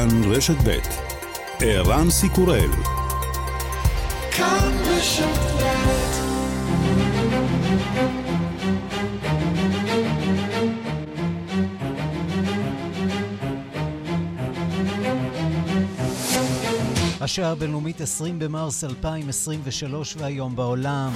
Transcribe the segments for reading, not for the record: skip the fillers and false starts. כאן רשת ב' ערן סיקורל כאן רשת ב'. השעה הבינלאומית 20 במרס 2023 והיום בעולם.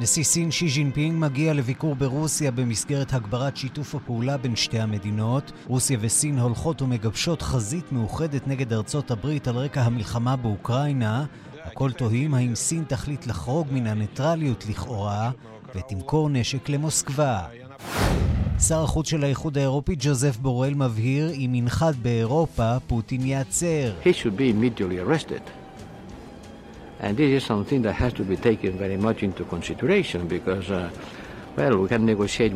נשיא סין שי ג'ינפינג מגיע לביקור ברוסיה במסגרת הגברת שיתוף הפעולה בין שתי המדינות. רוסיה וסין הולכות ומגבשות חזית מאוחדת נגד ארצות הברית על רקע המלחמה באוקראינה. הכל תוהים האם סין תחליט לחרוג מן הניטרליות לכאורה ותמכור נשק למוסקבה. שר החוץ של האיחוד האירופי ג'וזף בוריל מבהיר, אם ינחת באירופה, פוטין ייעצר. He should be immediately arrested. And this is something that has to be taken very much into consideration because well, we can negotiate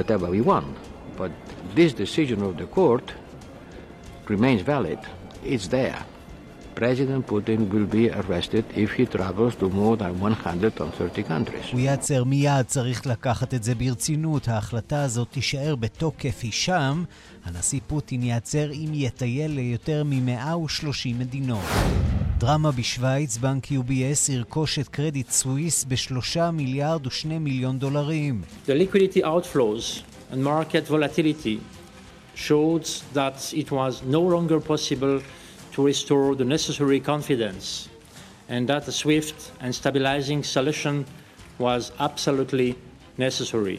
whatever we want, but this decision of the court remains valid. It's there. President Putin will be arrested if he travels to more than 130 countries. הוא יעצר מיד, צריך לקחת את זה ברצינות. ההחלטה הזאת תישאר בתוקף, היא שם. הנשיא פוטין יעצר אם יטייל ליותר מ-130 מדינות. דרמה בשוויץ, בנק UBS ירכוש את קרדיט סוויס $3.2 מיליארד. The liquidity outflows and market volatility showed that it was no longer possible to restore the necessary confidence and that a swift and stabilizing solution was absolutely necessary.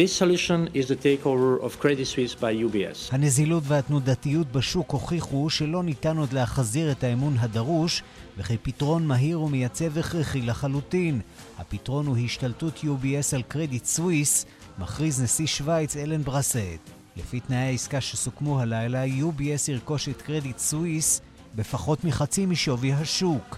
This solution is the takeover of Credit Suisse by UBS. הנזילות והתנודתיות בשוק הוכיחו שלא ניתן עוד להחזיר את האמון הדרוש, וכי פתרון מהיר ומייצב הכרחי לחלוטין. הפתרון הוא השתלטות UBS על קרדיט סוויס, מכריז נשיא שוויץ אלן ברסט. לפי תנאי העסקה שסוכמו הלילה, UBS ירכוש את קרדיט סוויס בפחות מחצי משווי השוק.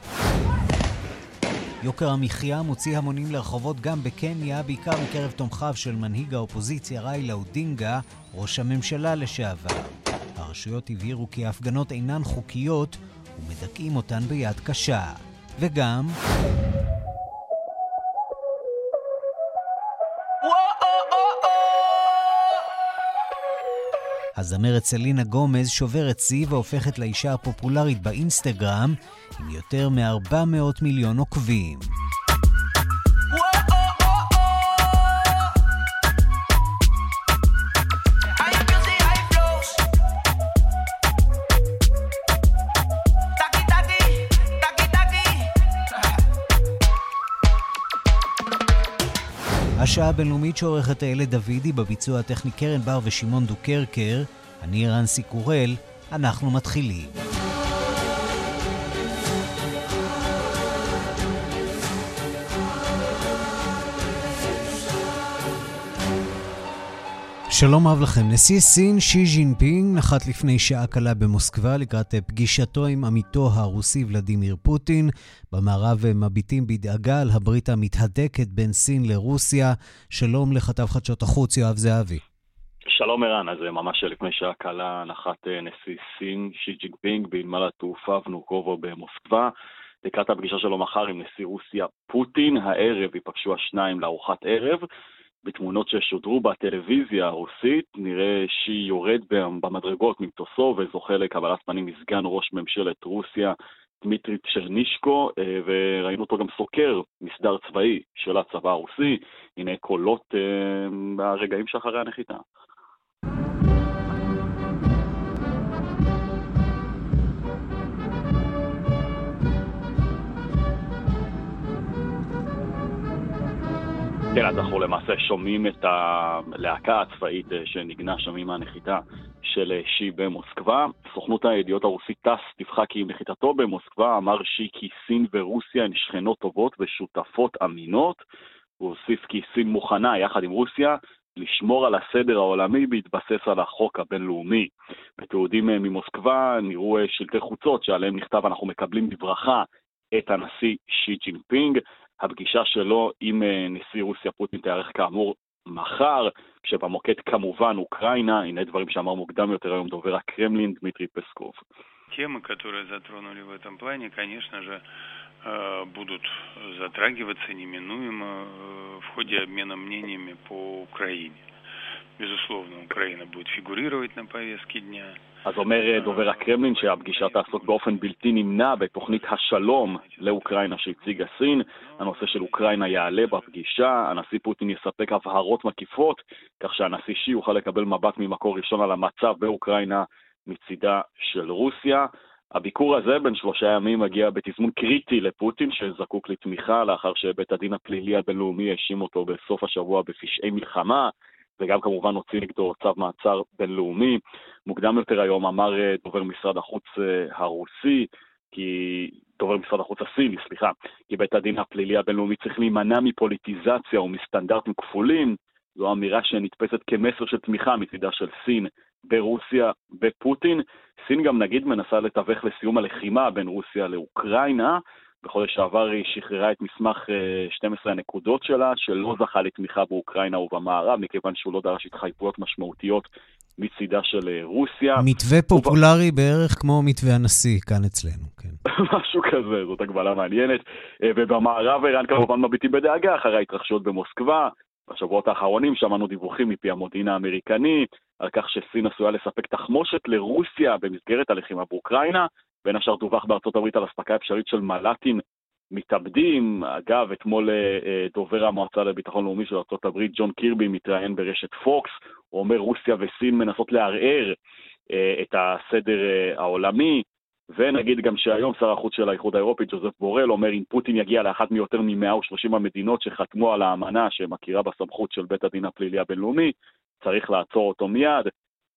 יוקר המחיה מוציא המונים לרחובות גם בקניה, בעיקר מקרב תומכיו של מנהיג האופוזיציה ריילה ודינגה, ראש הממשלה לשעבר. הרשויות הבהירו כי ההפגנות אינן חוקיות ומדכאים אותן ביד קשה. וגם הזמרת סלינה גומז שוברת שיא והופכת לאישה הפופולרית באינסטגרם עם יותר מ-400 מיליון עוקבים. השעה הבינלאומית שעורכת הילד דוידי, בביצוע הטכני קרן בר ושמעון דוקרקר. אני ערן סיקורל, אנחנו מתחילים. שלום אהב לכם. נשיא סין שי ג'ינפינג נחת לפני שעה קלה במוסקבה לקראת פגישתו עם עמיתו הרוסי ולדימיר פוטין. במערב מביטים בדאגה על הברית המתהדקת בין סין לרוסיה. שלום לכתב חדשות החוץ יואב זהבי. שלום ערן, אז ממש לפני שעה קלה נחת נשיא סין שי ג'ינפינג בנמל התעופה ונוקובו במוסקבה. לקראת הפגישה שלו מחר עם נשיא רוסיה פוטין, הערב ייפגשו השניים לארוחת ערב. בתמונות ששודרו בטלוויזיה הרוסית, נראה שיורד במדרגות ממטוסו וזוכה לקבלת פנים מסגן ראש ממשלת רוסיה, דמיטרי שרנישקו, וראינו אותו גם סוקר מסדר צבאי של הצבא הרוסי. הנה קולות ברגעים שאחרי הנחיתה. כן, אנחנו למעשה שומעים את הלהקה הצבאית שנגנה, שומעים מהנחיתה של שי במוסקבה. סוכנות הידיעות הרוסית טס דיווחה כי עם נחיתתו במוסקבה אמר שי כי סין ורוסיה הן שכנות טובות ושותפות אמינות. הוא הוסיף כי סין מוכנה יחד עם רוסיה לשמור על הסדר העולמי בהתבסס על החוק הבינלאומי. בתיעודים ממוסקבה נראו שלטי חוצות שעליהם נכתב אנחנו מקבלים בברכה את הנשיא שי ג'ינפינג. הפגישה שלו עם נשיא רוסיה פוטין תארך כאמור מחר, שבמוקד כמובן אוקראינה. הנה דברים שאמר מוקדם יותר היום דובר הקרמלין דמיטרי פסקוב. Темы, которые затронули в этом плане, конечно же, будут затрагиваться неминуемо в ходе обмена мнениями по Украине. Безусловно, Украина будет фигурировать на повестке дня. אז אומר דובר הקרמלין שהפגישה תעסוק באופן בלתי נמנע בתוכנית השלום לאוקראינה שהציגה סין. הנושא של אוקראינה יעלה בפגישה, הנשיא פוטין יספק הבהרות מקיפות, כך שהנשיא שי יוכל לקבל מבט ממקור ראשון על המצב באוקראינה מצידה של רוסיה. הביקור הזה בין 3 ימים מגיע בתזמון קריטי לפוטין שזקוק לתמיכה לאחר שבית הדין הפלילי הבינלאומי האשים אותו בסוף השבוע בפשעי מלחמה. וגם כמובן הוציא נגדו צו מעצר בינלאומי. מוקדם יותר היום אמר דובר משרד החוץ הרוסי, דובר משרד החוץ הסיני, סליחה, כי בית הדין הפלילי הבינלאומי צריך להימנע מפוליטיזציה ומסטנדרטים כפולים. זו אמירה שנתפסת כמסר של תמיכה מצידה של סין ברוסיה בפוטין. סין גם נגיד מנסה לתווך לסיום הלחימה בין רוסיה לאוקראינה. בחודש שעבר היא שחררה את מסמך 12 הנקודות שלה, שלא זכה לתמיכה באוקראינה ובמערב, מכיוון שהוא לא דרש התחייבויות משמעותיות מצידה של רוסיה. מתווה פופולרי בערך כמו מתווה הנשיא כאן אצלנו, כן. משהו כזה, זאת הגבלה מעניינת. ובמערב איראן כמובן מביטים בדאגה אחרי ההתרחשות במוסקבה. בשבועות האחרונים שמענו דיווחים מפי המודיעין האמריקני, על כך שסין עשויה לספק תחמושת לרוסיה במסגרת הלחימה באוקראינה, בין השאר דווח בארצות הברית על הספקה אפשרית של מל"טים מתאבדים. אגב, אתמול דובר המועצה לביטחון לאומי של ארצות הברית, ג'ון קירבי, מתראיין ברשת פוקס, הוא אומר רוסיה וסין מנסות לערער את הסדר העולמי, ונגיד גם שהיום שר החוץ של האיחוד האירופי, ג'וזף בוריל, אומר אם פוטין יגיע לאחת מיותר מ-130 המדינות שחתמו על האמנה שמכירה בסמכות של בית הדין הפלילי הבינלאומי, צריך לעצור אותו מיד.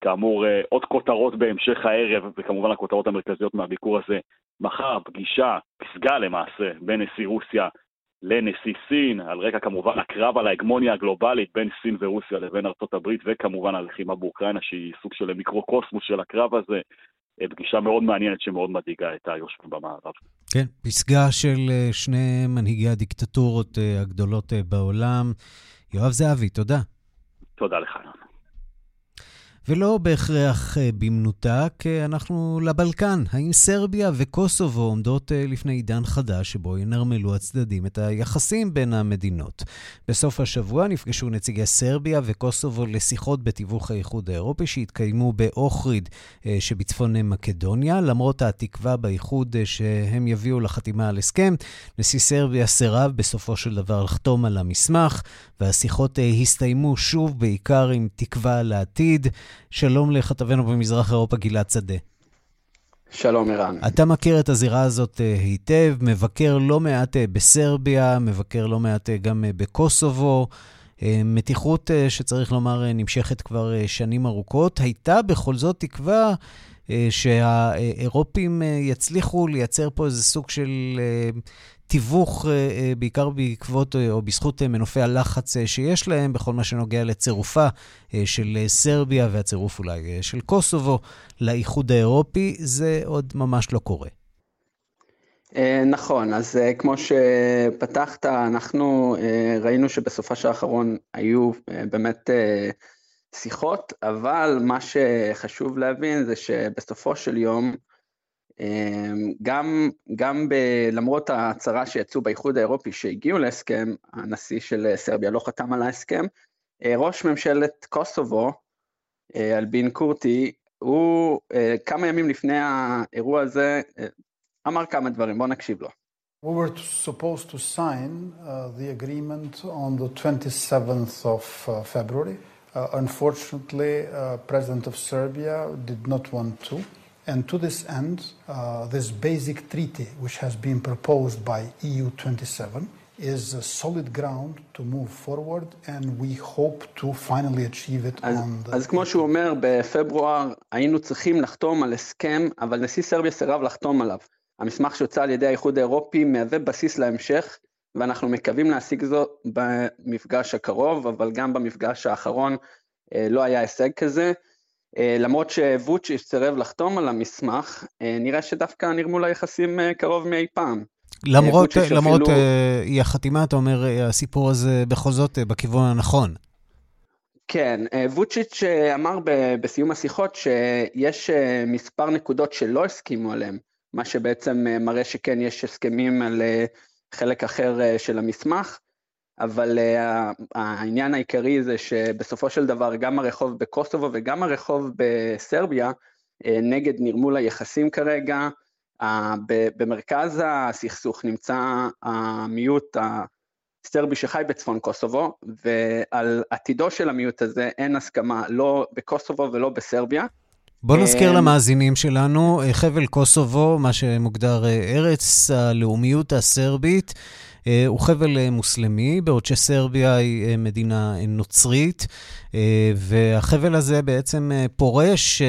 כאמור, עוד כותרות בהמשך הערב, וכמובן הכותרות המרכזיות מהביקור הזה, מחר פגישה, פסגה למעשה, בין נשיא רוסיה לנשיא סין, על רקע כמובן הקרב על ההגמוניה הגלובלית בין סין ורוסיה לבין ארצות הברית, וכמובן הלחימה באוקראינה, שהיא סוג של מיקרוקוסמוס של הקרב הזה, פגישה מאוד מעניינת שמאוד מדאיגה את היושבים במערב. כן, פסגה של שני מנהיגי הדיקטטורות הגדולות בעולם. יואב זהבי, תודה. תודה לך. ולא בהכרח במנותק, אנחנו לבלקן. האם סרביה וקוסובו עומדות לפני עידן חדש שבו ינרמלו הצדדים את היחסים בין המדינות? בסוף השבוע נפגשו נציגי סרביה וקוסובו לשיחות בתיווך האיחוד האירופי שהתקיימו באוכריד שבצפון מקדוניה. למרות התקווה באיחוד שהם יביאו לחתימה על הסכם, נשיא סרביה סירב בסופו של דבר לחתום על המסמך, והשיחות הסתיימו שוב בעיקר עם תקווה לעתיד. שלום לכתבנו במזרח אירופה גלעד שדה. שלום ערן. אתה מכיר את הזירה הזאת היטב, מבקר לא מעט בסרביה, מבקר לא מעט גם בקוסובו. מתיחות שצריך לומר נמשכת כבר שנים ארוכות. הייתה בכל זאת תקווה שהאירופים יצליחו לייצר פה איזה סוג של תיווך, בעיקר בעקבות או בזכות מנופי הלחץ שיש להם, בכל מה שנוגע לצירופה של סרביה והצירוף אולי של קוסובו לאיחוד האירופי. זה עוד ממש לא קורה. נכון, אז כמו שפתחת, אנחנו ראינו שבסופה של האחרון היו באמת שיחות, אבל מה שחשוב להבין זה שבסופו של יום, גם למרות ההצהרה שיצאו באיחוד האירופי שהגיעו להסכם, הנשיא של סרביה לא חתם על ההסכם. ראש ממשלת קוסובו, אלבין קורטי, הוא כמה ימים לפני האירוע הזה אמר כמה דברים, בוא נקשיב לו. We were supposed to sign the agreement on the 27th of February. Unfortunately, President of Serbia did not want to. And to this end, this basic treaty, which has been proposed by EU27, is a solid ground to move forward, and we hope to finally achieve it on the... אז כמו שהוא אומר, בפברואר היינו צריכים לחתום על הסכם, אבל נשיא סרביה סירב לחתום עליו. המסמך שהוצא על ידי האיחוד האירופי מהווה בסיס להמשך, ואנחנו מקווים להשיג זאת במפגש הקרוב, אבל גם במפגש האחרון לא היה הישג כזה. למרות שווצ'י סירב לחתום על המסמך, נראה שדווקא נרמו ליחסים קרוב מאי פעם. למרות היא החתימה, אתה אומר, הסיפור הזה בכל זאת בכיוון הנכון. כן, ווצ'יץ' אמר בסיום השיחות שיש מספר נקודות שלא הסכימו עליהם, מה שבעצם מראה שכן יש הסכמים על חלק אחר של המסמך, אבל העניין העיקרי זה שבסופו של דבר גם הרחוב בקוסובו וגם הרחוב בסרביה נגד נרמול היחסים כרגע. במרכז הסכסוך נמצא המיעוט הסרבי שחי בצפון קוסובו, ועל עתידו של המיעוט הזה אין הסכמה לא בקוסובו ולא בסרביה. בוא נזכיר למאזינים שלנו, חבל קוסובו, מה שמוגדר ארץ הלאומיות הסרבית, הוא חבל מוסלמי, בעוד שסרביה היא מדינה נוצרית, והחבל הזה בעצם פורש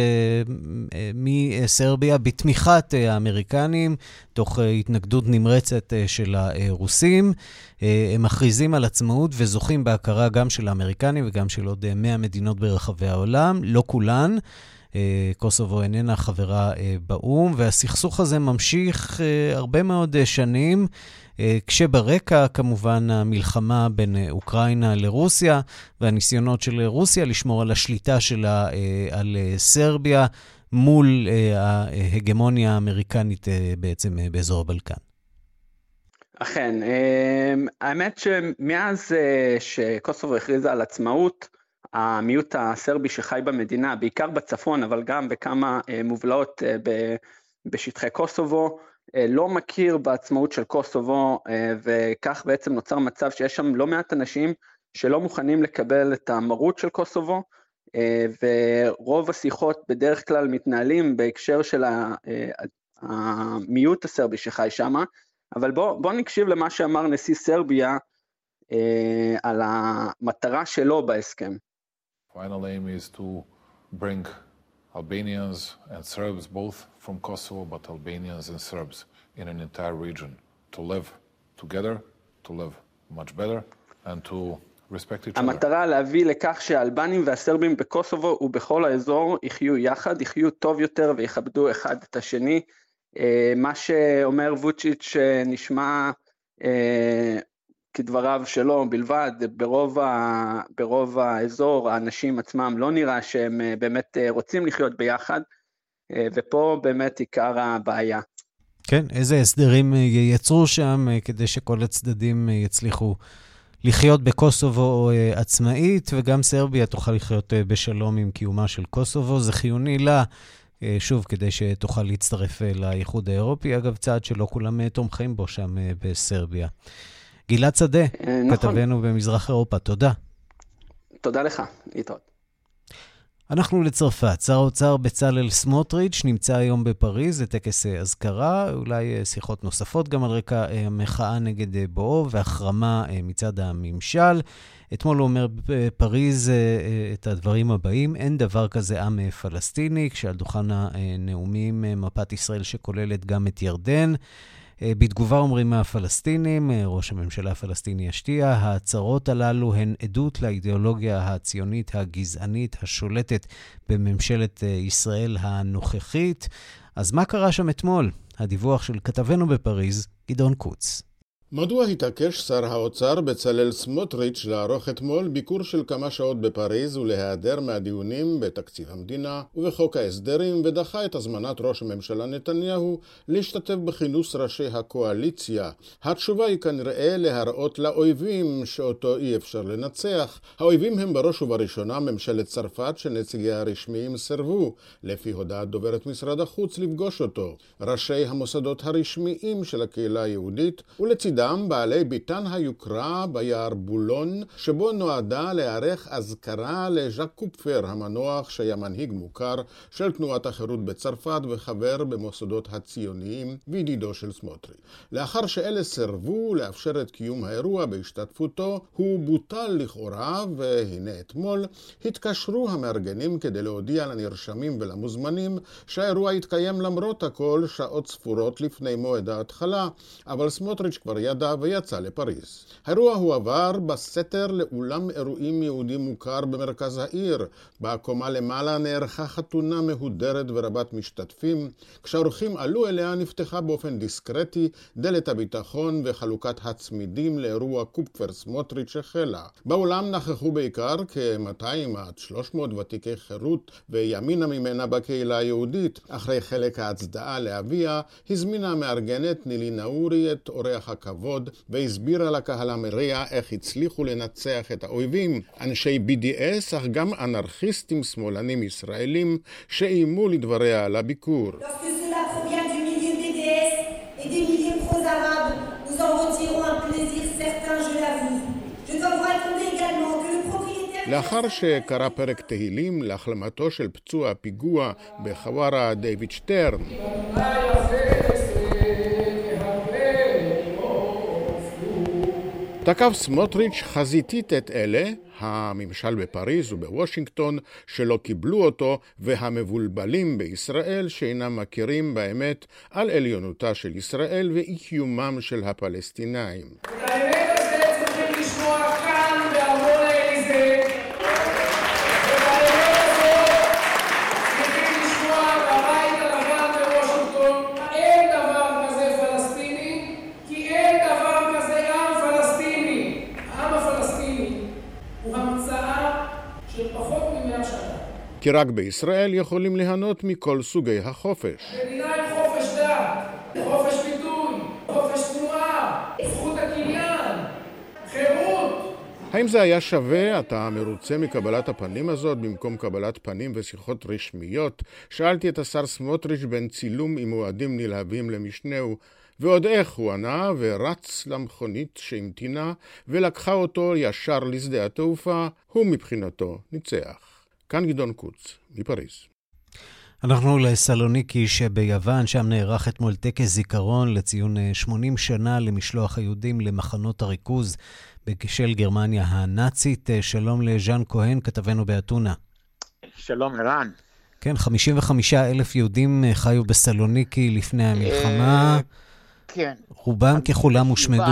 מסרביה בתמיכת האמריקנים, תוך התנגדות נמרצת של הרוסים. הם מכריזים על עצמאות וזוכים בהכרה גם של האמריקנים וגם של עוד 100 מדינות ברחבי העולם, לא כולן. קוסובו איננה חברה באום, והסכסוך הזה ממשיך הרבה מאוד שנים, כשברקע כמובן המלחמה בין אוקראינה לרוסיה, והניסיונות של רוסיה לשמור על השליטה שלה על סרביה, מול ההגמוניה האמריקנית בעצם באזור הבלקן. אכן, האמת שמאז שקוסובו הכריזה על עצמאות, המיעוט הסרבי שחי במדינה, בעיקר בצפון, אבל גם בכמה מובלעות בשטחי קוסובו, לא מכיר בעצמאות של קוסובו, וכך בעצם נוצר מצב שיש שם לא מעט אנשים שלא מוכנים לקבל את המרות של קוסובו, ורוב השיחות בדרך כלל מתנהלים בהקשר של המיעוט הסרבי שחי שם, אבל בוא נקשיב למה שאמר נשיא סרביה, על המטרה שלו בהסכם. Final aim is to bring Albanians and Serbs both from Kosovo, but Albanians and Serbs in an entire region to live together, to live much better and to respect each other. המטרה להביא לכך שהאלבנים והסרבים בקוסובו ובכל האזור יחיו יחד, יחיו טוב יותר ויכבדו אחד את השני. מה שאומר ווצ'יץ' נשמע כדבריו שלו בלבד, ברוב האזור, האנשים עצמם לא נראה שהם באמת רוצים לחיות ביחד, ופה באמת עיקר הבעיה. כן, איזה הסדרים ייצרו שם כדי שכל הצדדים יצליחו לחיות בקוסובו עצמאית, וגם סרביה תוכל לחיות בשלום עם קיומה של קוסובו, זה חיוני לה, שוב, כדי שתוכל להצטרף לאיחוד האירופי, אגב צעד שלא כולם תומכים בו שם בסרביה. גלעד שדה, נכון. כתבנו במזרח אירופה, תודה. תודה לך, להתראות. אנחנו לצרפת, שר האוצר בצלאל סמוטריץ' נמצא היום בפריז לטקס אזכרה, אולי שיחות נוספות גם על רקע מחאה נגד בואו והחרמה מצד הממשל. אתמול הוא אומר בפריז את הדברים הבאים, אין דבר כזה עם פלסטיני, כשעל דוכן הנאומים מפת ישראל שכוללת גם את ירדן, בתגובה אומרים הפלסטינים, ראש הממשלה הפלסטיני אשתייה, ההצהרות הללו הן עדות לאידיאולוגיה הציונית הגזענית השולטת בממשלת ישראל הנוכחית. אז מה קרה שם אתמול? הדיווח של כתבנו בפריז, גדעון קוץ. מדוע התעקש שר האוצר בצלאל סמוטריץ' לערוך אתמול ביקור של כמה שעות בפריז ולהיעדר מהדיונים בתקציב המדינה ובחוק ההסדרים, ודחה את הזמנת ראש הממשלה נתניהו להשתתף בכינוס ראשי הקואליציה? התשובה היא כנראה להראות לאויבים שאותו אי אפשר לנצח. האויבים הם בראש ובראשונה ממשלת צרפת שנציגיה הרשמיים סרבו, לפי הודעת דוברת משרד החוץ, לפגוש אותו, ראשי המוסדות הרשמיים של הקהילה היהודית ולצידה דם בעלי ביתן היוקרה ביער בולון, שבו נועדה להיערך אזכרה לז'אק קופפר המנוח, שהיה מנהיג מוכר של תנועת החירות בצרפת וחבר במוסדות הציוניים וידידו של סמוטריץ'. לאחר שאלה סרבו לאפשר את קיום האירוע בהשתתפותו, הוא בוטל לכאורה, והנה אתמול התקשרו המארגנים כדי להודיע לנרשמים ולמוזמנים שהאירוע יתקיים למרות הכל שעות ספורות לפני מועד ההתחלה, אבל סמוטריץ' כבר לידה ויצא לפריז. האירוע הועבר בסתר לאולם אירועים יהודי מוכר במרכז העיר. בקומה למעלה נערכה חתונה מהודרת ורבת משתתפים. כשהאורחים עלו אליה נפתחה באופן דיסקרטי דלת הביטחון וחלוקת הצמידים לאירוע קופפר סמוטריץ' החלה. באולם נכחו בעיקר כ-200 עד 300 ותיקי חירות וימינה ממנה בקהילה היהודית. אחרי חלק ההצדעה לאביה הזמינה מארגנת נילי נאורי את אורח הכבוד והסבירה לקהל המריע איך הצליחו לנצח את האויבים, אנשי BDS אך גם אנרכיסטים שמאלנים ישראלים שאיימו לדבריה על הביקור. לאחר שקרא פרק תהילים להחלמתו של פצוע הפיגוע בחווארה דייוויד שטרן, תקף סמוטריץ' חזיתית את אלה, הממשל בפריז ובוושינגטון שלא קיבלו אותו והמבולבלים בישראל שאינם מכירים באמת על עליונותה של ישראל ואיקיומם של הפלסטינאים. כי רק בישראל יכולים ליהנות מכל סוגי החופש. מדינה עם חופש דת, חופש ביטוי, חופש תנועה, זכות הקניין, חירות. האם זה היה שווה? אתה מרוצה מקבלת הפנים הזאת במקום קבלת פנים ושיחות רשמיות? שאלתי את השר סמוטריץ' בין צילום עם מועדים נלהבים למשנהו. ועוד איך הוא ענה ורץ למכונית שהמתינה ולקחה אותו ישר לשדה התעופה. הוא מבחינתו ניצח. כאן גדעון קוץ, מפריז. אנחנו לסלוניקי שביוון, שם נערך אתמול טקס זיכרון לציון 80 שנה למשלוח היהודים למחנות הריכוז של גרמניה הנאצית. שלום לז'אן קוהן, כתבנו באתונה. שלום ערן. כן, 55,000 יהודים חיו בסלוניקי לפני המלחמה. כן. רובם ככולם הושמדו.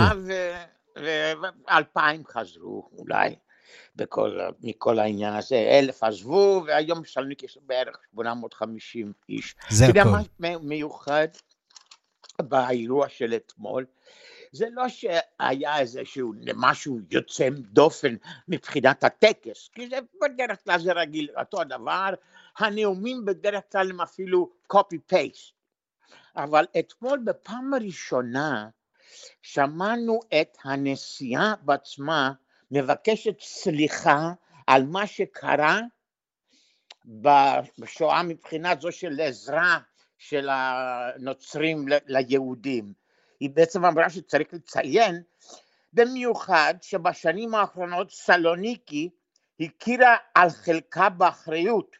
2,000 חזרו אולי. מכל העניין הזה, 1,000 עזבו, והיום בסלוניקי יש בערך 850 איש. זה הכל. אתה יודע מה מיוחד באירוע של אתמול? זה לא שהיה איזשהו משהו יוצא דופן מבחינת הטקס, כי זה בדרך כלל זה רגיל, אותו הדבר, הנאומים בדרך כלל הם אפילו copy-paste. אבל אתמול בפעם הראשונה שמענו את הנשיאה בעצמה, מבקשת סליחה על מה שקרה בשואה מבחינת זו של עזרה של הנוצרים ליהודים. היא בעצם אמרה שצריך לציין, במיוחד שבשנים האחרונות סלוניקי הכירה על חלקה באחריות,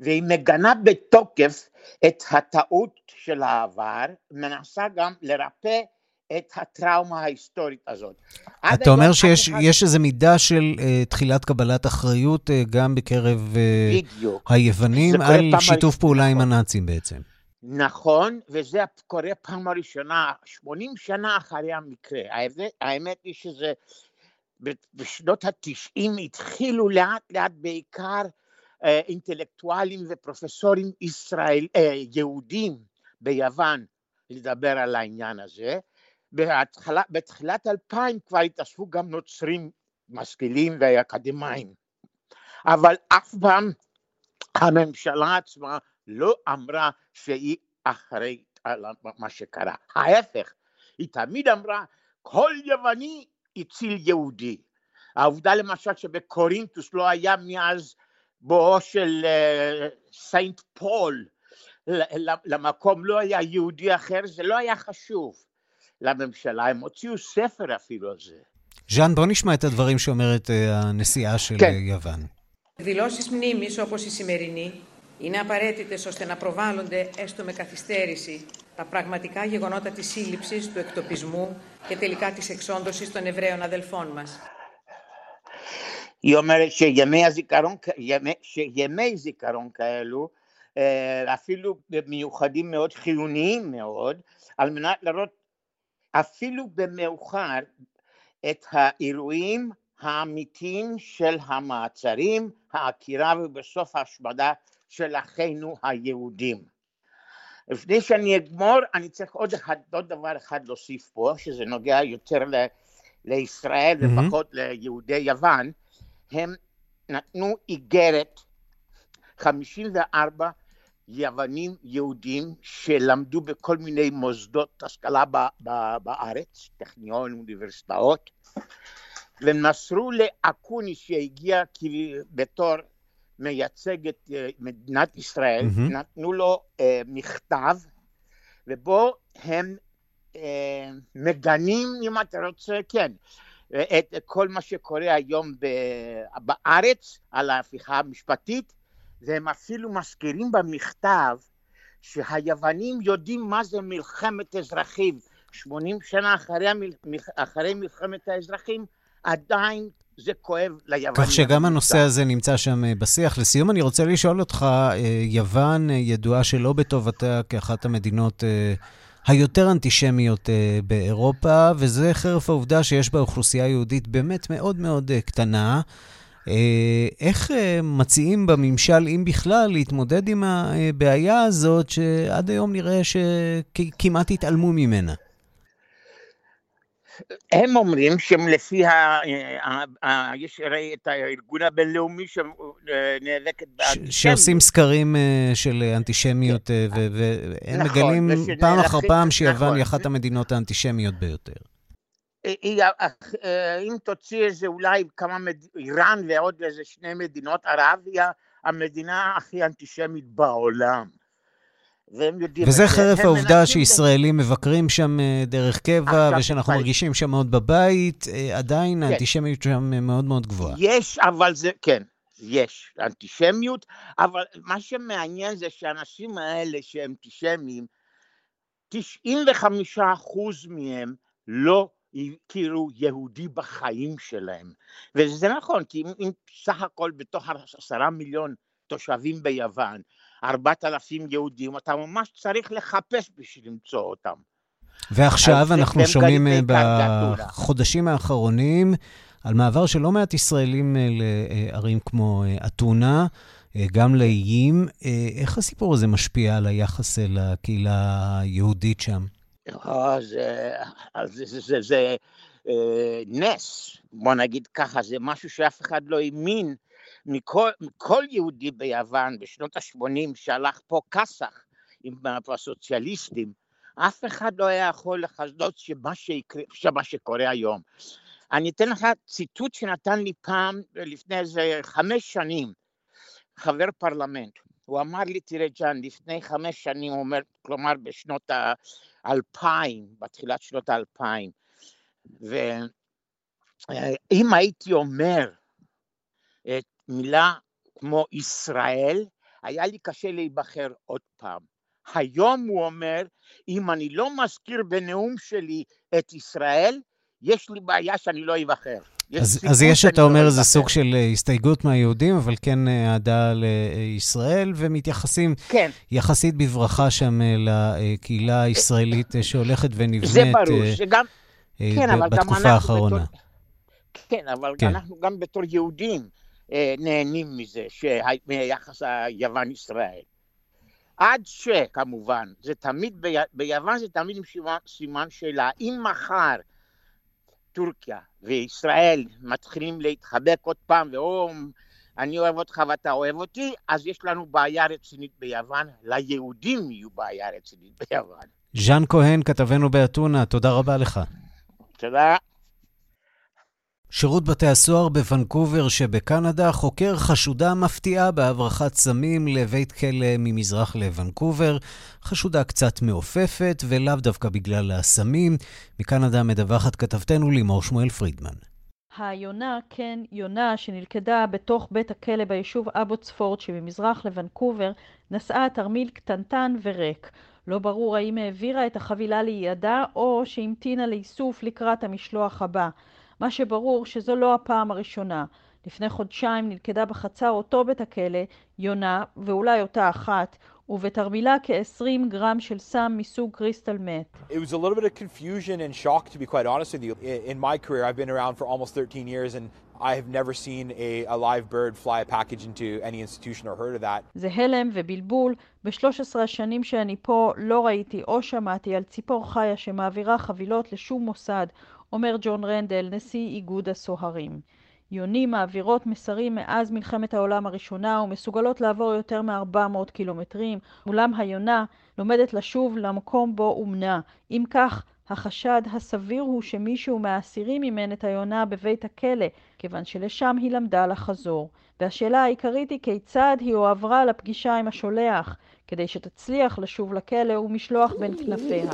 והיא מגנה בתוקף את הטעות של העבר, מנסה גם לרפא את הטראומה ההיסטורית הזאת. אתה אומר שיש איזו מידה של תחילת קבלת אחריות גם בקרב היוונים על שיתוף פעולה עם הנאצים בעצם. נכון, וזה קורה פעם הראשונה, 80 שנה אחרי המקרה. האמת היא שזה בשנות ה-90 התחילו לאט לאט בעיקר אינטלקטואלים ופרופסורים יהודים ביוון לדבר על העניין הזה. בתחילת 2000 כבר התאספו גם נוצרים משכילים ואקדמיים, אבל אף פעם הממשלה עצמה לא אמרה שהיא אחראית על מה שקרה. ההפך, היא תמיד אמרה כל יווני הציל יהודי. העובדה למשל שבקורינטוס לא היה מאז בואו של סיינט פול למקום לא היה יהודי אחר, זה לא היה חשוב לממשלה, הם הוציאו ספר אפילו על זה. ז'אן, בוא נשמע את הדברים שאומרת הנשיאה של יוון. Δηλώσεις μνήμης όπως η σημερινή είναι απαραίτητες ώστε να προβάλλονται έστω με καθυστέρηση τα πραγματικά γεγονότα της σύλληψης, του εκτοπισμού και τελικά της εξόντωσης των Εβραίων αδελφών μας. היא אומרת שימי זיכרון כאלו אפילו מיוחדים מאוד, חיוניים מאוד, על מנת לראות אפילו במאוחר, את האירועים האמיתיים של המעצרים, העקירה ובסוף ההשמדה של אחינו היהודים. לפני שאני אגמור, אני צריך עוד דבר אחד להוסיף פה, שזה נוגע יותר לישראל, לפחות ליהודי יוון. הם נתנו איגרת 54 יוונים יהודים שלמדו בכל מיני מוסדות השכלה בארץ, טכניון, אוניברסיטאות, ומסרו לאקוני שהגיע בתור מייצג את מדינת ישראל, נתנו לו מכתב, ובו הם מגנים, אם אתה רוצה, כן, את כל מה שקורה היום בארץ על ההפיכה המשפטית, והם אפילו מזכירים במכתב שהיוונים יודעים מה זה מלחמת אזרחים. 80 שנה אחרי מלחמת האזרחים, עדיין זה כואב ליוונים. כך שגם הנושא הזה נמצא שם בשיח. לסיום אני רוצה לשאול אותך, יוון ידועה שלא בטובתה כאחת המדינות היותר אנטישמיות באירופה, וזה חרף העובדה שיש בה אוכלוסייה יהודית באמת מאוד מאוד קטנה. איך מציעים בממשל, אם בכלל, להתמודד עם הבעיה הזאת, שעד היום נראה שכמעט התעלמו ממנה? הם אומרים שהם לפי, יש הרי את הארגון הבינלאומי שנאבקת באנטישמיות. שעושים סקרים של אנטישמיות, והם מגלים פעם אחר פעם שיוון היא אחת המדינות האנטישמיות ביותר. אם תוציא איזה אולי איראן ועוד איזה שני מדינות ערב, היא המדינה הכי אנטישמית בעולם. וזה חרף העובדה שישראלים מבקרים שם דרך קבע, ושאנחנו מרגישים שם מאוד בבית, עדיין האנטישמיות שם מאוד מאוד גבוהה. יש, אבל זה, כן, יש אנטישמיות, אבל מה שמעניין זה שהאנשים האלה שהם אנטישמיים, 95% מהם לא הכירו יהודי בחיים שלהם. וזה נכון, כי אם סך הכל בתוך 10 מיליון תושבים ביוון, 4,000 יהודים, אתה ממש צריך לחפש בשביל למצוא אותם. ועכשיו אנחנו שומעים בחודשים האחרונים על מעבר של לא מעט ישראלים לערים כמו אתונה, גם לאיים. איך הסיפור הזה משפיע על היחס אל הקהילה היהודית שם? זה נס, בוא נגיד ככה, זה משהו שאף אחד לא האמין. מכל יהודי ביוון בשנות ה-80 שהלך פה כסח עם הסוציאליסטים, אף אחד לא היה יכול לחזות שמה שקורה היום. אני אתן לך ציטוט שנתן לי פעם, לפני איזה 5 שנים, חבר פרלמנט. הוא אמר לי, תראה ג'אן, לפני 5 שנים, הוא אומר, כלומר בשנות ה-2000, בתחילת שנות ה-2000, ואם הייתי אומר את מילה כמו ישראל, היה לי קשה להיבחר עוד פעם. היום הוא אומר, אם אני לא מזכיר בנאום שלי את ישראל, יש לי בעיה שאני לא אבחר. אז יש, אתה אומר, איזה סוג של הסתייגות מהיהודים, אבל כן העדה לישראל, ומתייחסים יחסית בברכה שם לקהילה הישראלית שהולכת ונבנית בתקופה האחרונה. כן, אבל אנחנו גם בתור יהודים נהנים מזה, מהיחס היוון-ישראל. עד שכמובן, זה תמיד, ביוון זה תמיד סימן שאלה, אם מחר טורקיה וישראל מתחילים להתחבק עוד פעם, אני אוהב אותך ואתה אוהב אותי, אז יש לנו בעיה רצינית ביוון, ליהודים יהיו בעיה רצינית ביוון. ז'אן קוהן, כתבנו באתונה, תודה רבה לך. תודה. שירות בתי הסוהר בוונקובר שבקנדה חוקר חשודה מפתיעה בהברחת סמים לבית כלא ממזרח לוונקובר. חשודה קצת מעופפת ולאו דווקא בגלל הסמים. מקנדה מדווחת כתבתנו לימור שמואל פרידמן. היונה, כן יונה, שנלכדה בתוך בית הכלא ביישוב אבוטספורד שבמזרח לוונקובר, נשאה תרמיל קטנטן וריק. לא ברור האם העבירה את החבילה לידה או שהמתינה לאיסוף לקראת המשלוח הבא. מה שברור שזו לא הפעם הראשונה. לפני חודשיים נלכדה בחצר אותו בית הכלא, יונה, ואולי אותה אחת, ובתרמילה כ-20 גרם של סם מסוג קריסטל מת. It was a little bit of confusion and shock, to be quite honest with you. In my career, I've been around for almost 13 years and I have never seen a live bird fly a package into any institution or heard of that. זה הלם ובלבול. ב-13 השנים שאני פה לא ראיתי או שמעתי על ציפור חיה שמעבירה חבילות לשום מוסד, אומר ג'ון רנדל, נשיא איגוד הסוהרים. יונים מעבירות מסרים מאז מלחמת העולם הראשונה ומסוגלות לעבור יותר מ-400 קילומטרים. אולם היונה לומדת לשוב למקום בו אומנה. אם כך, החשד הסביר הוא שמישהו מהאסירים אימן את היונה בבית הכלא, כיוון שלשם היא למדה לחזור. והשאלה העיקרית היא כיצד היא הועברה לפגישה עם השולח, כדי שתצליח לשוב לכלא ומשלוח בין כנפיה.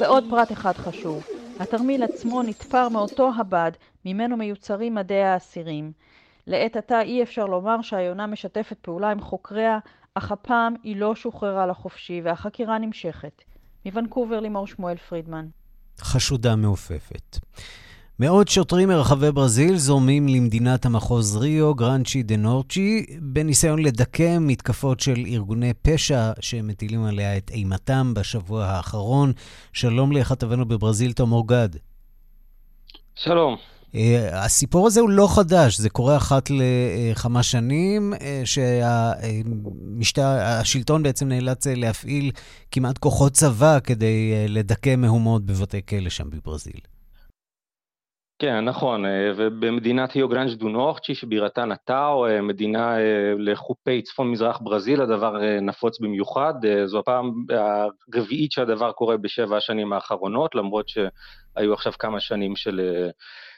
ועוד פרט אחד חשוב, התרמיל עצמו נתפר מאותו הבד, ממנו מיוצרים מדי האסירים. לעת עתה אי אפשר לומר שהיונה משתפת פעולה עם חוקריה, אך הפעם היא לא שוחררה לחופשי והחקירה נמשכת. מוונקובר לימור שמואל פרידמן. חשודה מעופפת. מאות שוטרים מרחבי ברזיל זורמים למדינת המחוז ריו גרנצ'י דה נורצ'י בניסיון לדקם מתקפות של ארגוני פשע שמטילים עליה את אימתם בשבוע האחרון. שלום לכתבנו בברזיל תום אוגד. שלום. הסיפור הזה הוא לא חדש, זה קורה אחת לכמה שנים שהשלטון בעצם נאלץ להפעיל כמעט כוחות צבא כדי לדקם מהומות בבתי כלא שם בברזיל. כן, נכון, ובמדינת ריו גרנג' דו נורצ'י שבירתה נאטאו, מדינה לחופי צפון מזרח ברזיל, הדבר נפוץ במיוחד, זו הפעם הרביעית שהדבר קורה בשבע השנים האחרונות, למרות שהיו עכשיו כמה שנים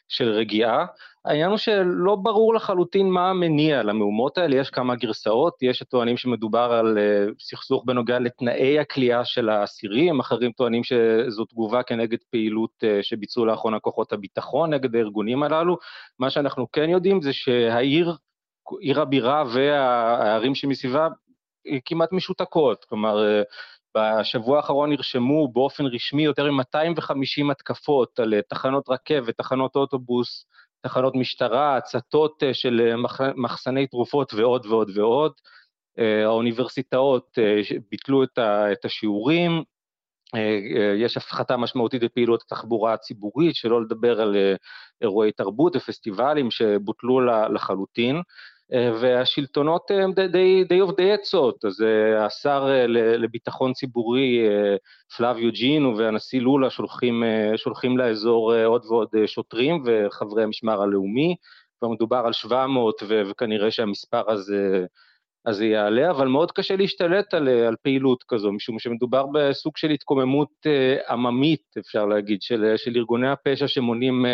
של רגיעה. העניין הוא שלא ברור לחלוטין מה המניע למהומות האלה, יש כמה גרסאות, יש שטוענים שמדובר על סכסוך בנוגע לתנאי הכלייה של האסירים, אחרים טוענים שזו תגובה כנגד פעילות שביצעו לאחרונה כוחות הביטחון נגד הארגונים הללו. מה שאנחנו כן יודעים זה שהעיר הבירה והערים שמסביבה כמעט משותקות, כלומר בשבוע האחרון נרשמו באופן רשמי יותר מ-250 התקפות על תחנות רכבת, תחנות אוטובוס, תחנות משטרה, הצתות של מחסני תרופות ועוד ועוד ועוד. האוניברסיטאות ביטלו את השיעורים, יש הפחתה משמעותית בפעילות התחבורה הציבורית, שלא לדבר על אירועי תרבות ופסטיבלים שבוטלו לחלוטין. והשלטונות הם די עובדי עצות, אז השר לביטחון ציבורי פלאביו ג'ינו והנשיא לולה שולחים לאזור עוד ועוד שוטרים וחברי המשמר הלאומי, ומדובר על 700 וכנראה שהמספר אז יעלה, אבל מאוד קשה להשתלט על פעילות כזו, משום שמדובר בסוג של התקוממות עממית, אפשר להגיד, של ארגוני הפשע שמונים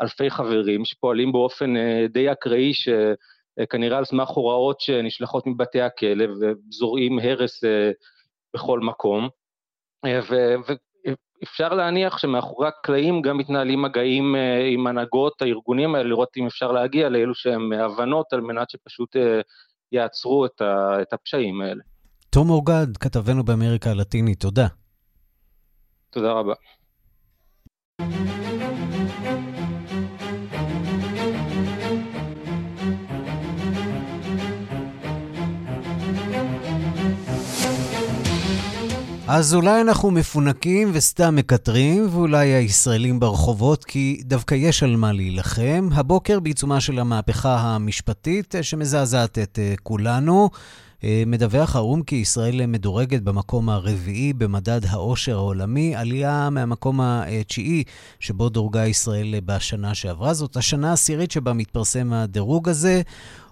אלפי חברים, שפועלים באופן די אקראי כנראה על סמך הוראות שנשלחות מבתי הכלא, וזורעים הרס בכל מקום, ואפשר להניח שמאחורי הקלעים גם מתנהלים מגעים עם הנהגות הארגונים האלה, לראות אם אפשר להגיע לאלו שהם הבנות, על מנת שפשוט יעצרו את הפשעים האלה. תום אוגד, כתבנו באמריקה הלטינית, תודה. תודה רבה. אז אולי אנחנו מפונקים וסתם מקטרים, ואולי הישראלים ברחובות, כי דווקא יש על מה להילחם. הבוקר בעיצומה של המהפכה המשפטית שמזעזעת את כולנו, מדווח האו"ם כי ישראל מדורגת במקום הרביעי במדד העושר העולמי, עלייה מהמקום התשיעי שבו דורגה ישראל בשנה שעברה. זאת השנה העשירית שבה מתפרסם הדירוג הזה,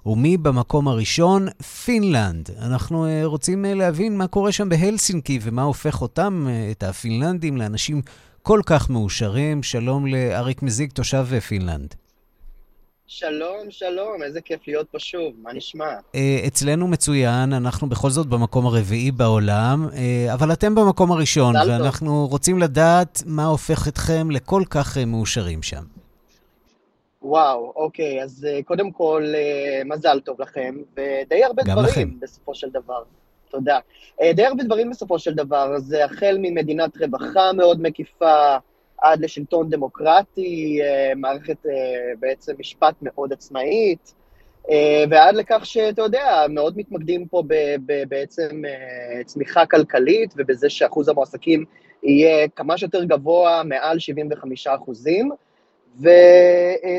ומי במקום הראשון? פינלנד. אנחנו רוצים להבין מה קורה שם בהלסינקי ומה הופך אותם, את הפינלנדים, לאנשים כל כך מאושרים. שלום לאריק מזיג, תושב פינלנד. שלום, שלום, איזה כיף להיות פה שוב, מה נשמע? אצלנו מצוין, אנחנו בכל זאת במקום הרביעי בעולם, אבל אתם במקום הראשון, ואנחנו רוצים לדעת מה הופך אתכם לכל כך מאושרים שם. וואו, אוקיי, אז קודם כל, מזל טוב לכם, ודי הרבה דברים בסופו של דבר. תודה. די הרבה דברים בסופו של דבר, זה החל ממדינת רווחה מאוד מקיפה, עד לשלטון דמוקרטי, מערכת בעצם משפט מאוד עצמאית, ועד לכך שאתה יודע, מאוד מתמקדים פה בעצם צמיחה כלכלית, ובזה שאחוז המועסקים יהיה כמה שיותר גבוה, מעל 75%,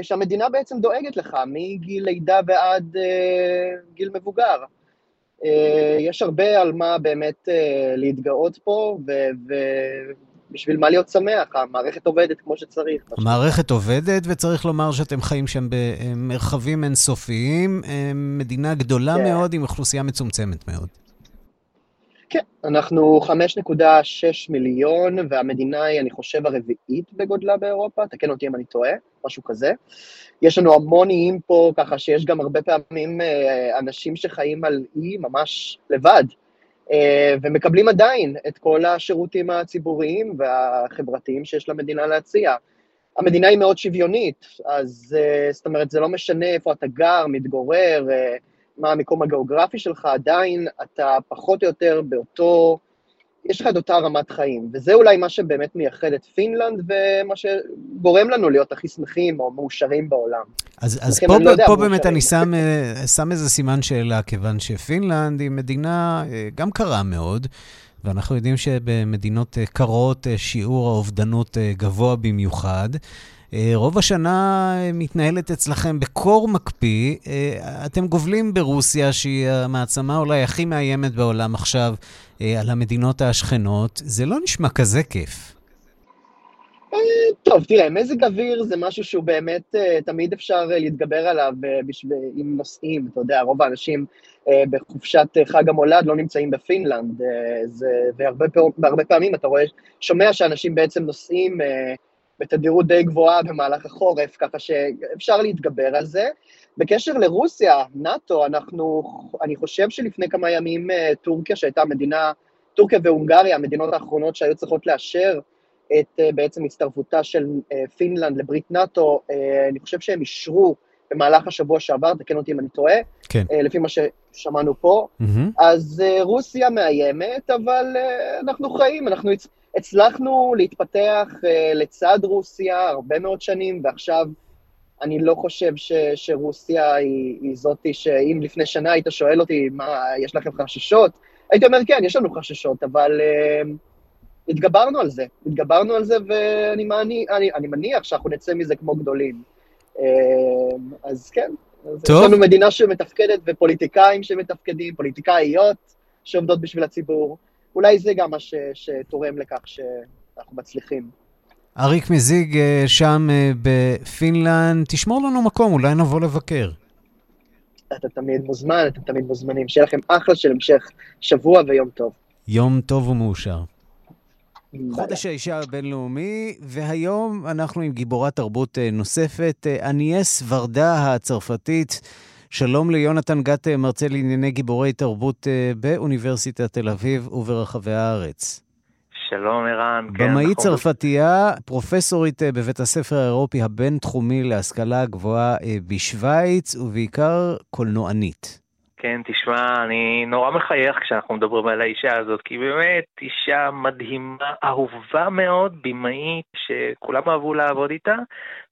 ושהמדינה בעצם דואגת לך, מגיל לידה ועד גיל מבוגר. יש הרבה על מה באמת להתגאות פה, ובשביל מה להיות שמח, המערכת עובדת כמו שצריך. המערכת עובדת, וצריך לומר שאתם חיים שם במרחבים אינסופיים, מדינה גדולה מאוד עם אוכלוסייה מצומצמת מאוד. כן, אנחנו 5.6 מיליון, והמדינה היא, אני חושב, הרביעית בגודלה באירופה, תקן אותי אם אני טועה, משהו כזה. יש לנו המון איים פה, ככה שיש גם הרבה פעמים אנשים שחיים על אי ממש לבד, ומקבלים עדיין את כל השירותים הציבוריים והחברתיים שיש למדינה להציע. המדינה היא מאוד שוויונית, אז זאת אומרת, זה לא משנה איפה אתה גר, מתגורר, מה המקום הגיאוגרפי שלך, עדיין אתה פחות או יותר באותו, יש לך את אותה רמת חיים, וזה אולי מה שבאמת מייחד את פינלנד, ומה שגורם לנו להיות הכי שמחים או מאושרים בעולם. אז פה באמת אני שם איזה סימן שאלה, כיוון שפינלנד היא מדינה גם קרה מאוד, ואנחנו יודעים שבמדינות קרות שיעור האובדנות גבוה במיוחד, רוב השנה מתנהלת אצלכם בקור מקפיא, אתם גובלים ברוסיה שהיא המעצמה אולי הכי מאיימת בעולם עכשיו על המדינות השכנות, זה לא נשמע כזה כיף. טוב, תראה, מזג אוויר זה משהו שהוא באמת תמיד אפשר להתגבר עליו עם נושאים, אתה יודע, רוב האנשים בחופשת חג המולד לא נמצאים בפינלנד, והרבה פעמים אתה רואה, שומע שאנשים בעצם נוסעים בתדירות די גבוהה במהלך החורף, ככה שאפשר להתגבר על זה. בקשר לרוסיה, נאטו, אני חושב שלפני כמה ימים טורקיה, שהייתה מדינה, טורקיה והונגריה, המדינות האחרונות שהיו צריכות לאשר את בעצם הצטרפותה של פינלנד לברית נאטו, אני חושב שהם אישרו במהלך השבוע שעבר, תקן אותי אם אני טועה, כן. לפי מה ששמענו פה. אז רוסיה מאיימת, אבל אנחנו חיים, אנחנו הצלחנו להתפתח לצד רוסיה הרבה מאוד שנים, ועכשיו אני לא חושב שרוסיה היא זאתי, שאם לפני שנה היית שואל אותי, מה, יש לכם חששות? הייתי אומר, כן, יש לנו חששות, אבל התגברנו על זה, ואני מניח שאנחנו נצא מזה כמו גדולים. אז כן, אז יש לנו מדינה שמתפקדת, ופוליטיקאים שמתפקדים, פוליטיקאיות שעובדות בשביל הציבור. אולי זה גם מה שתורם לכך שאנחנו מצליחים. אריק מזיג שם בפינלנד, תשמור לנו מקום, אולי נבוא לבקר. אתה תמיד מוזמן, אתם תמיד מוזמנים. שיהיה לכם אחלה של המשך שבוע ויום טוב. יום טוב ומאושר. חודש האישה הבינלאומי, והיום אנחנו עם גיבורת תרבות נוספת, אניס ורדה הצרפתית. שלום ליונתן גת, מרצה לענייני גיבורי תרבות באוניברסיטת תל אביב וברחבי הארץ. שלום ערן. במאי צרפתיה, פרופסורית בבית הספר האירופי הבין-תחומי להשכלה גבוהה בשוויץ, ובעיקר קולנוענית. כן, תשמע, אני נורא מחייך כשאנחנו מדברים על האישה הזאת, כי באמת אישה מדהימה, אהובה מאוד, במאית, שכולם אהבו לעבוד איתה,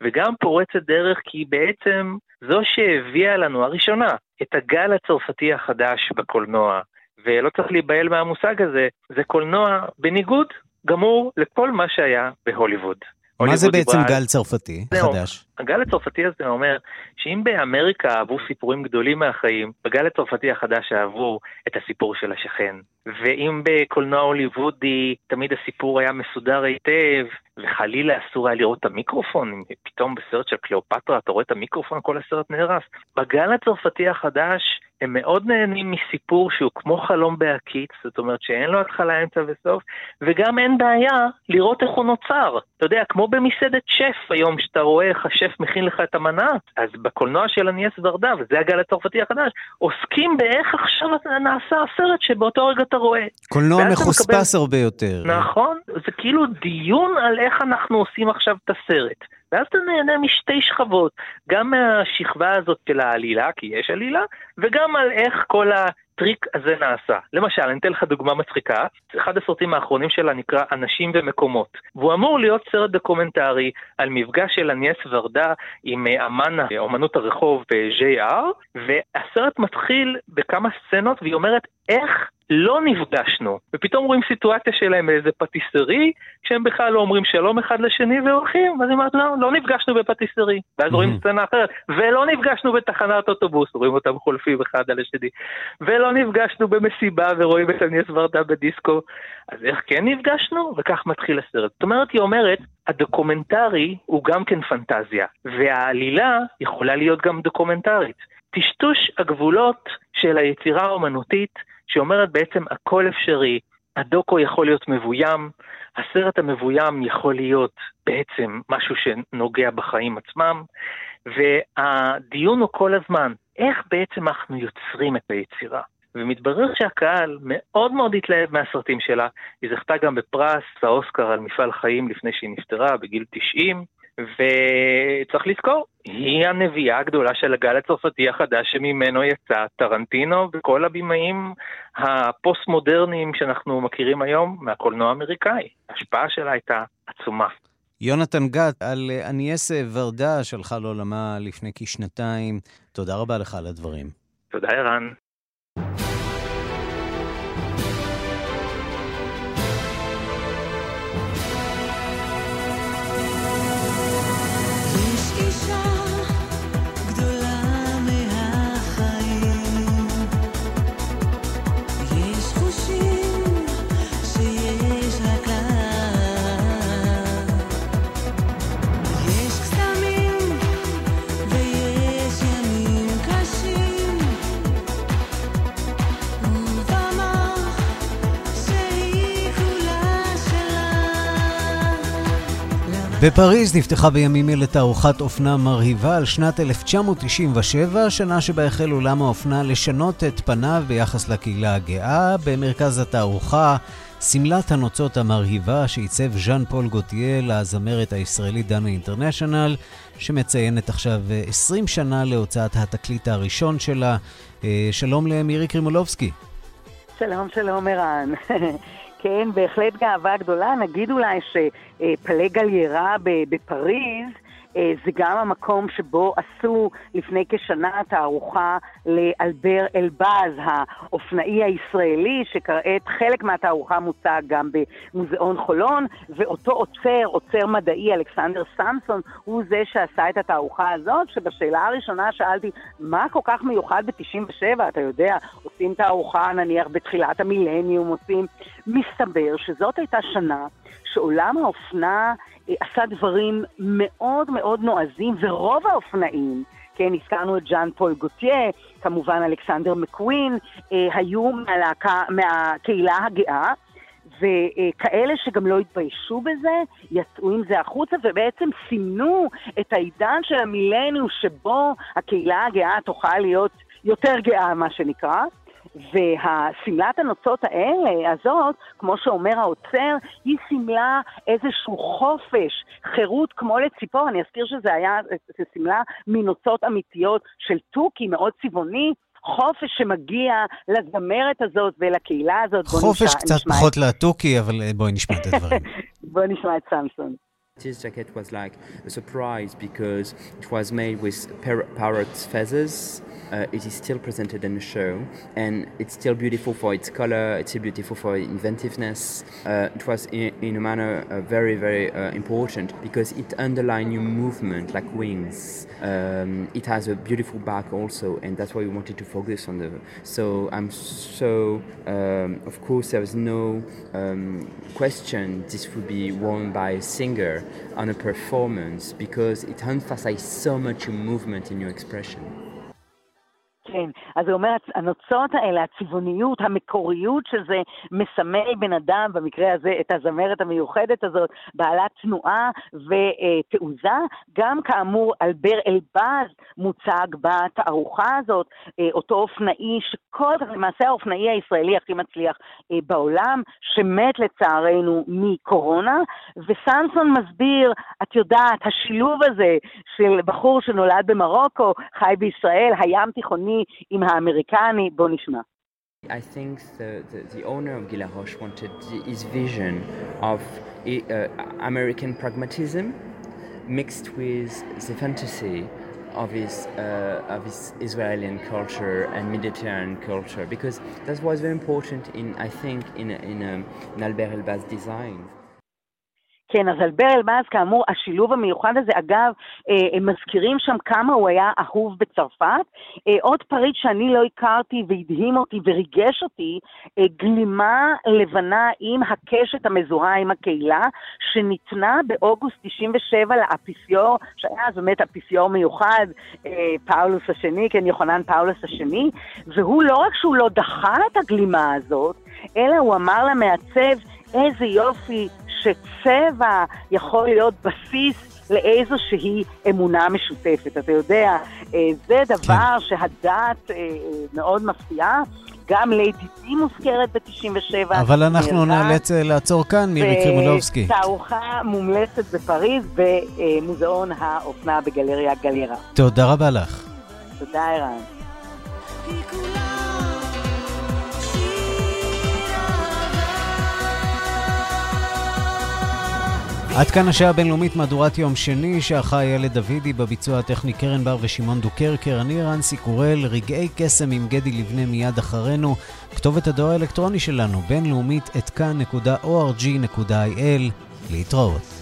וגם פורצת דרך, כי בעצם זו שהביאה לנו הראשונה את הגל הצרפתי החדש בקולנוע, ולא צריך להיבהל מהמושג הזה, זה קולנוע בניגוד גמור לכל מה שהיה בהוליווד. מה זה בעצם גל צרפתי חדש? הגל הצרפתי הזה אומר שאם באמריקה אהבו סיפורים גדולים מהחיים, בגל הצרפתי החדש אהבו את הסיפור של השכן. ואם בקולנוע הוליוודי תמיד הסיפור היה מסודר היטב, וחלילה אסור היה לראות את המיקרופון, פתאום בסרט של קליאופטרה אתה רואה את המיקרופון, כל הסרט נהרס. בגל הצרפתי החדש הם מאוד נהנים מסיפור שהוא כמו חלום בהקיץ, זאת אומרת שאין לו התחלה, אמצע וסוף, וגם אין בעיה לראות איך הוא נוצר. אתה יודע, כמו במסעדת שף היום, שאתה רואה איך השף מכין לך את המנה, אז בקולנוע של אניס ורדה, וזה הגל הצרפתי החדש, עוסקים באיך עכשיו נעשה הסרט שבאותו רגע אתה רואה. קולנוע מחוספס הרבה יותר. נכון, זה כאילו דיון על איך אנחנו עושים עכשיו את הסרט. ואז אתה נהנה משתי שכבות, גם מהשכבה הזאת של העלילה, כי יש עלילה, וגם על איך כל הטריק הזה נעשה. למשל, אני אתן לך דוגמה מצחיקה, אחד הסרטים האחרונים שלה נקרא אנשים ומקומות, והוא אמור להיות סרט דוקומנטרי על מפגש של אניס ורדה עם אמן אומנות הרחוב ב-JR, והסרט מתחיל בכמה סצנות, והיא אומרת איך לא נפגשנו, ופתאום רואים סיטואציה שלהם באיזה פטיסרי, כשהם בכלל לא אומרים שלום אחד לשני והולכים, אז היא אומרת, לא נפגשנו בפטיסרי, ואז רואים סצנה אחרת, ולא נפגשנו בתחנת אוטובוס, רואים אותם חולפים אחד על השני, ולא נפגשנו במסיבה, ורואים את אניס ורדה בדיסקו, אז איך כן נפגשנו? וכך מתחיל הסרט. זאת אומרת, היא אומרת, הדוקומנטרי הוא גם כן פנטזיה, והעלילה יכולה להיות גם דוקומנטרית. טשטוש הגבולות של היצירה האומנותית, שאומרת בעצם הכל אפשרי, הדוקו יכול להיות מבוים, הסרט המבוים יכול להיות בעצם משהו שנוגע בחיים עצמם, והדיון הוא כל הזמן, איך בעצם אנחנו יוצרים את היצירה. ומתברר שהקהל מאוד מאוד התלהב מהסרטים שלה, היא זכתה גם בפרס האוסקר על מפעל חיים לפני שהיא נפטרה בגיל 90, וצריך לזכור, היא הנביאה הגדולה של הגל הצרפתי החדש שממנו יצא טרנטינו וכל הבימאים הפוסט-מודרניים שאנחנו מכירים היום מהקולנוע האמריקאי. ההשפעה שלה הייתה עצומה. יונתן גת, על אניס ורדה שלך לעולמה לפני כשנתיים. תודה רבה לך על הדברים. תודה ערן. בפריז נפתחה בימים אלה תערוכת אופנה מרהיבה על שנת 1997, שנה שבה החל עולם האופנה לשנות את פניו ביחס לקהילה הגאה. במרכז התערוכה, סמלת הנוצות המרהיבה שעיצב ז'אן פול גוטייה לזמרת הישראלית דנה אינטרנשנל, שמציינת עכשיו 20 שנה להוצאת התקליט הראשון שלה. שלום למירי קרימולובסקי. שלום, שלום ערן. כן, בהחלט גאווה גדולה. נגיד אולי שפלה גליירה בפריז, זה גם המקום שבו עשו לפני כשנה תערוכה לאלבר אלבאז, האופנאי הישראלי, שכעת חלק מהתערוכה מוצג גם במוזיאון חולון, ואותו עוצר מדעי, אלכסנדר סמסון, הוא זה שעשה את התערוכה הזאת, שבשאלה הראשונה שאלתי, מה כל כך מיוחד ב-97, אתה יודע, עושים תערוכה נניח בתחילת המילניום, עושים, מסתבר שזאת הייתה שנה, שעולם האופנה עשה דברים מאוד מאוד נועזים, ורוב האופנאים, כן, הזכרנו את ז'אן פול גוטייה, כמובן אלכסנדר מקווין, היו מהקהילה הגאה, וכאלה שגם לא התביישו בזה, יצאו עם זה החוצה, ובעצם סימנו את העידן של המילניום שבו הקהילה הגאה תוכל להיות יותר גאה, מה שנקרא. והסמלת הנוצות האלה, הזאת, כמו שאומר האוצר, היא סמלה איזשהו חופש, חירות כמו לציפור. אני אזכיר שזה היה סמלה מנוצות אמיתיות של תוכי, מאוד צבעוני, חופש שמגיע לזמרת הזאת ולקהילה הזאת. חופש קצת פחות לתוכי, אבל בואי נשמע את הדברים. בואי נשמע את סמסון. This jacket was like a surprise because it was made with parrot's feathers. It is still presented in the show and it's still beautiful for its color, it's still beautiful for inventiveness. It was in a manner very, very important because it underlined new movement like wings. It has a beautiful back also and that's why we wanted to focus on the... So I'm so... of course there was no question this would be worn by a singer on a performance because it emphasizes so much movement in your expression. כן, אז הוא אומר, הנוצות האלה, הצבעוניות, המקוריות שזה מסמל בן אדם, במקרה הזה את הזמרת המיוחדת הזאת, בעלת תנועה ותעוזה, גם כאמור אלבר אלבאז מוצג בתערוכה הזאת, אותו אופנאי שכל כך, למעשה האופנאי הישראלי הכי מצליח בעולם, שמת לצערנו מקורונה, וסמסון מסביר, את יודעת, השילוב הזה של בחור שנולד במרוקו, חי בישראל, הים תיכוני, עם האמריקני, בוא נשמע. I think the owner of Gila Roche wanted his vision of American pragmatism mixed with the fantasy of his Israeli culture and Mediterranean culture, because that was very important in Albert Elbaz's design. כן, אז אלבר אלבאז, כאמור, השילוב המיוחד הזה, אגב, הם מזכירים שם כמה הוא היה אהוב בצרפת. עוד פריט שאני לא הכרתי והדהים אותי וריגש אותי, גלימה לבנה עם הקשת המזוהה עם הקהילה, שניתנה באוגוסט 97 לאפיפיור, שהיה אז באמת אפיפיור מיוחד, פאולוס השני, כן, יוחנן פאולוס השני, והוא לא רק שהוא לא דחה את הגלימה הזאת, אלא הוא אמר למעצב, איזה יופי, שצבע יכול להיות בסיס לאיזושהי אמונה משותפת. אתה יודע, זה דבר שהדת מאוד מפתיעה, גם לידידי מוזכרת ב-97. אבל אנחנו נאלץ לעצור כאן מקרימולובסקי. תערוכה מומלצת בפריז במוזיאון האופנה בגלריה גליירה. תודה רבה לך. תודה ערן. עד כאן השעה הבינלאומית, מהדורת יום שני, שערכה ילד דוידי, בביצוע הטכני קרן בר ושמעון דוקרקר. אני ערן סיקורל, רגעי קסם עם גדי לבנה מיד אחרינו. כתובת הדואר האלקטרוני שלנו, בינלאומית@kan.org.il. להתראות.